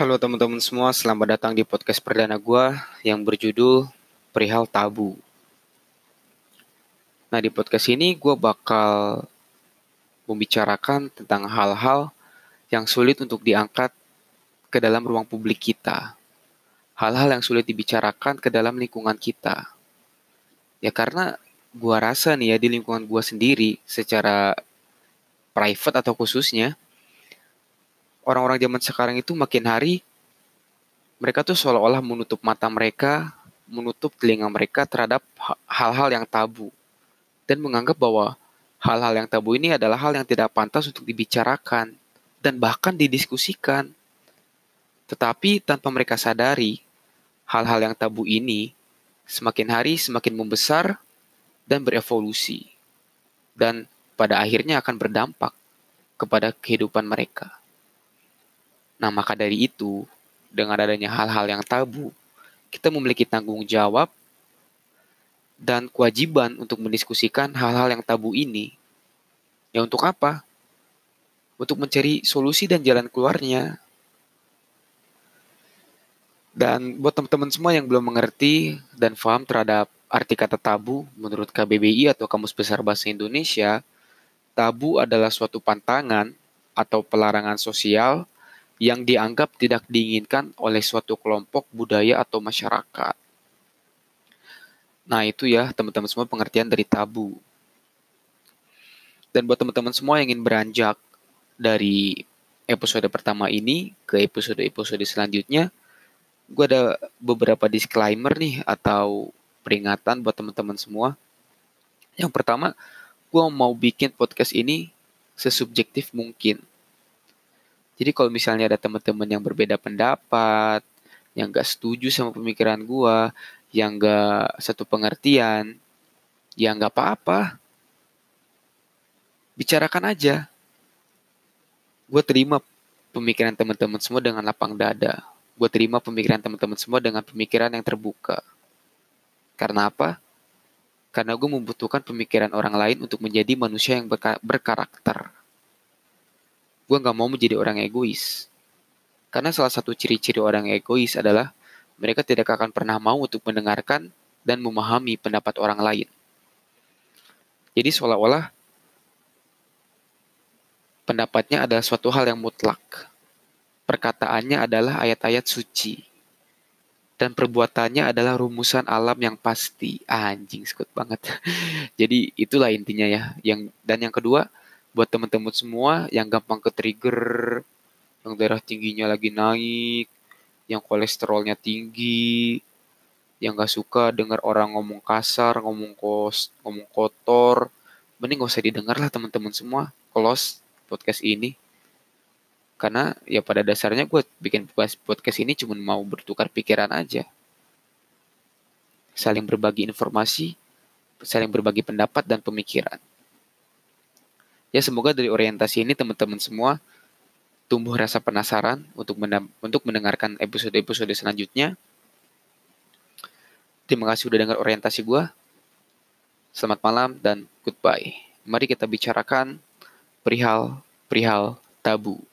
Halo teman-teman semua, selamat datang di podcast perdana gue yang berjudul Perihal Tabu. Nah, di podcast ini gue bakal membicarakan tentang hal-hal yang sulit untuk diangkat ke dalam ruang publik kita. Hal-hal yang sulit dibicarakan ke dalam lingkungan kita. Ya karena gue rasa nih ya di lingkungan gue sendiri secara private atau khususnya, orang-orang zaman sekarang itu makin hari mereka tuh seolah-olah menutup mata mereka, menutup telinga mereka terhadap hal-hal yang tabu. Dan menganggap bahwa hal-hal yang tabu ini adalah hal yang tidak pantas untuk dibicarakan dan bahkan didiskusikan. Tetapi tanpa mereka sadari, hal-hal yang tabu ini semakin hari semakin membesar dan berevolusi. Dan pada akhirnya akan berdampak kepada kehidupan mereka. Nah, maka dari itu, dengan adanya hal-hal yang tabu, kita memiliki tanggung jawab dan kewajiban untuk mendiskusikan hal-hal yang tabu ini. Ya untuk apa? Untuk mencari solusi dan jalan keluarnya. Dan buat teman-teman semua yang belum mengerti dan paham terhap arti kata tabu, menurut KBBI atau Kamus Besar Bahasa Indonesia, tabu adalah suatu pantangan atau pelarangan sosial yang dianggap tidak diinginkan oleh suatu kelompok budaya atau masyarakat. Nah itu ya teman-teman semua pengertian dari tabu. Dan buat teman-teman semua yang ingin beranjak dari episode pertama ini ke episode-episode selanjutnya, gue ada beberapa disclaimer nih atau peringatan buat teman-teman semua. Yang pertama, gue mau bikin podcast ini sesubjektif mungkin. Jadi kalau misalnya ada teman-teman yang berbeda pendapat, yang gak setuju sama pemikiran gue, yang gak satu pengertian, ya gak apa-apa. Bicarakan aja. Gue terima pemikiran teman-teman semua dengan lapang dada. Gue terima pemikiran teman-teman semua dengan pemikiran yang terbuka. Karena apa? Karena gue membutuhkan pemikiran orang lain untuk menjadi manusia yang berkarakter. Gue gak mau menjadi orang egois. Karena salah satu ciri-ciri orang egois adalah mereka tidak akan pernah mau untuk mendengarkan dan memahami pendapat orang lain. Jadi seolah-olah pendapatnya adalah suatu hal yang mutlak. Perkataannya adalah ayat-ayat suci. Dan perbuatannya adalah rumusan alam yang pasti. Anjing, skut banget. Jadi itulah intinya ya. Dan yang kedua, buat teman-teman semua yang gampang ke trigger, yang darah tingginya lagi naik, yang kolesterolnya tinggi, yang gak suka dengar orang ngomong kasar, ngomong kotor, mending gak usah didengar lah teman-teman semua, close podcast ini. Karena ya pada dasarnya gue bikin podcast ini cuma mau bertukar pikiran aja. Saling berbagi informasi, saling berbagi pendapat dan pemikiran. Ya semoga dari orientasi ini teman-teman semua tumbuh rasa penasaran untuk mendengarkan episode-episode selanjutnya. Terima kasih sudah dengar orientasi gue. Selamat malam dan goodbye. Mari kita bicarakan perihal tabu.